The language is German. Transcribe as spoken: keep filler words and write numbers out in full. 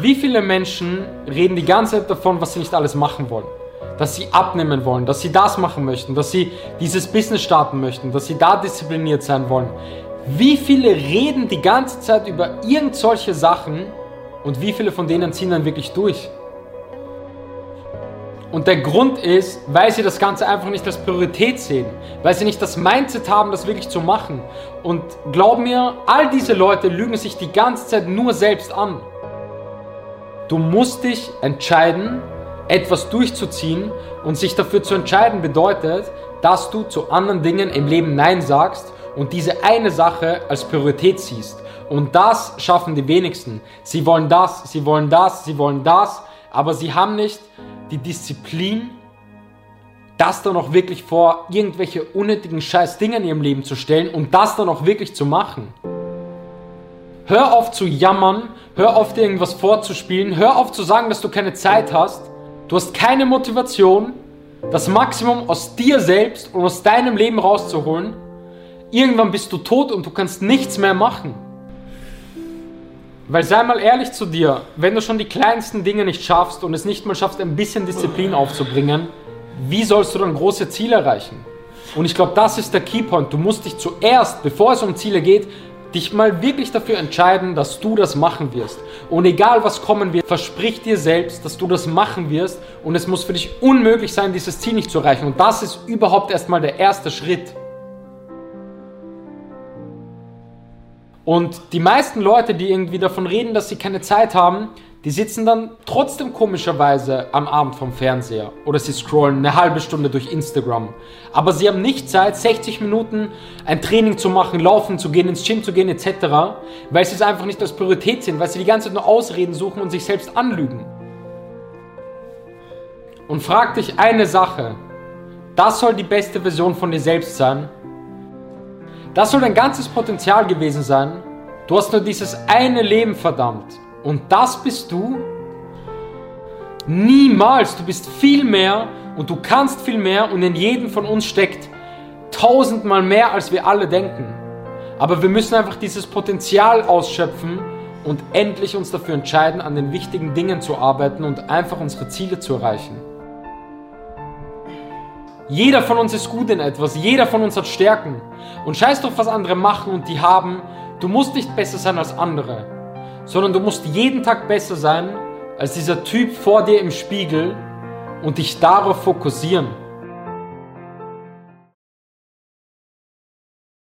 Wie viele Menschen reden die ganze Zeit davon, was sie nicht alles machen wollen? Dass sie abnehmen wollen, dass sie das machen möchten, dass sie dieses Business starten möchten, dass sie da diszipliniert sein wollen. Wie viele reden die ganze Zeit über irgend solche Sachen und wie viele von denen ziehen dann wirklich durch? Und der Grund ist, weil sie das Ganze einfach nicht als Priorität sehen, weil sie nicht das Mindset haben, das wirklich zu machen. Und glaub mir, all diese Leute lügen sich die ganze Zeit nur selbst an. Du musst dich entscheiden, etwas durchzuziehen, und sich dafür zu entscheiden bedeutet, dass du zu anderen Dingen im Leben Nein sagst und diese eine Sache als Priorität siehst. Und das schaffen die wenigsten. Sie wollen das, sie wollen das, sie wollen das, aber sie haben nicht die Disziplin, das dann auch wirklich vor irgendwelche unnötigen Scheißdinge in ihrem Leben zu stellen und das dann auch wirklich zu machen. Hör auf zu jammern, hör auf dir irgendwas vorzuspielen, hör auf zu sagen, dass du keine Zeit hast. Du hast keine Motivation, das Maximum aus dir selbst und aus deinem Leben rauszuholen. Irgendwann bist du tot und du kannst nichts mehr machen. Weil sei mal ehrlich zu dir, wenn du schon die kleinsten Dinge nicht schaffst und es nicht mal schaffst, ein bisschen Disziplin aufzubringen, wie sollst du dann große Ziele erreichen? Und ich glaube, das ist der Keypoint. Du musst dich zuerst, bevor es um Ziele geht, dich mal wirklich dafür entscheiden, dass du das machen wirst. Und egal was kommen wird, versprich dir selbst, dass du das machen wirst, und es muss für dich unmöglich sein, dieses Ziel nicht zu erreichen. Und das ist überhaupt erstmal der erste Schritt. Und die meisten Leute, die irgendwie davon reden, dass sie keine Zeit haben, die sitzen dann trotzdem komischerweise am Abend vom Fernseher oder sie scrollen eine halbe Stunde durch Instagram. Aber sie haben nicht Zeit, sechzig Minuten ein Training zu machen, laufen zu gehen, ins Gym zu gehen et cetera, weil sie es einfach nicht als Priorität sehen, weil sie die ganze Zeit nur Ausreden suchen und sich selbst anlügen. Und frag dich eine Sache: Das soll die beste Version von dir selbst sein? Das soll dein ganzes Potenzial gewesen sein. Du hast nur dieses eine Leben, verdammt. Und das bist du? Niemals. Du bist viel mehr und du kannst viel mehr, und in jedem von uns steckt tausendmal mehr, als wir alle denken. Aber wir müssen einfach dieses Potenzial ausschöpfen und endlich uns dafür entscheiden, an den wichtigen Dingen zu arbeiten und einfach unsere Ziele zu erreichen. Jeder von uns ist gut in etwas, jeder von uns hat Stärken. Und scheiß drauf, was andere machen und die haben. Du musst nicht besser sein als andere, sondern du musst jeden Tag besser sein als dieser Typ vor dir im Spiegel und dich darauf fokussieren.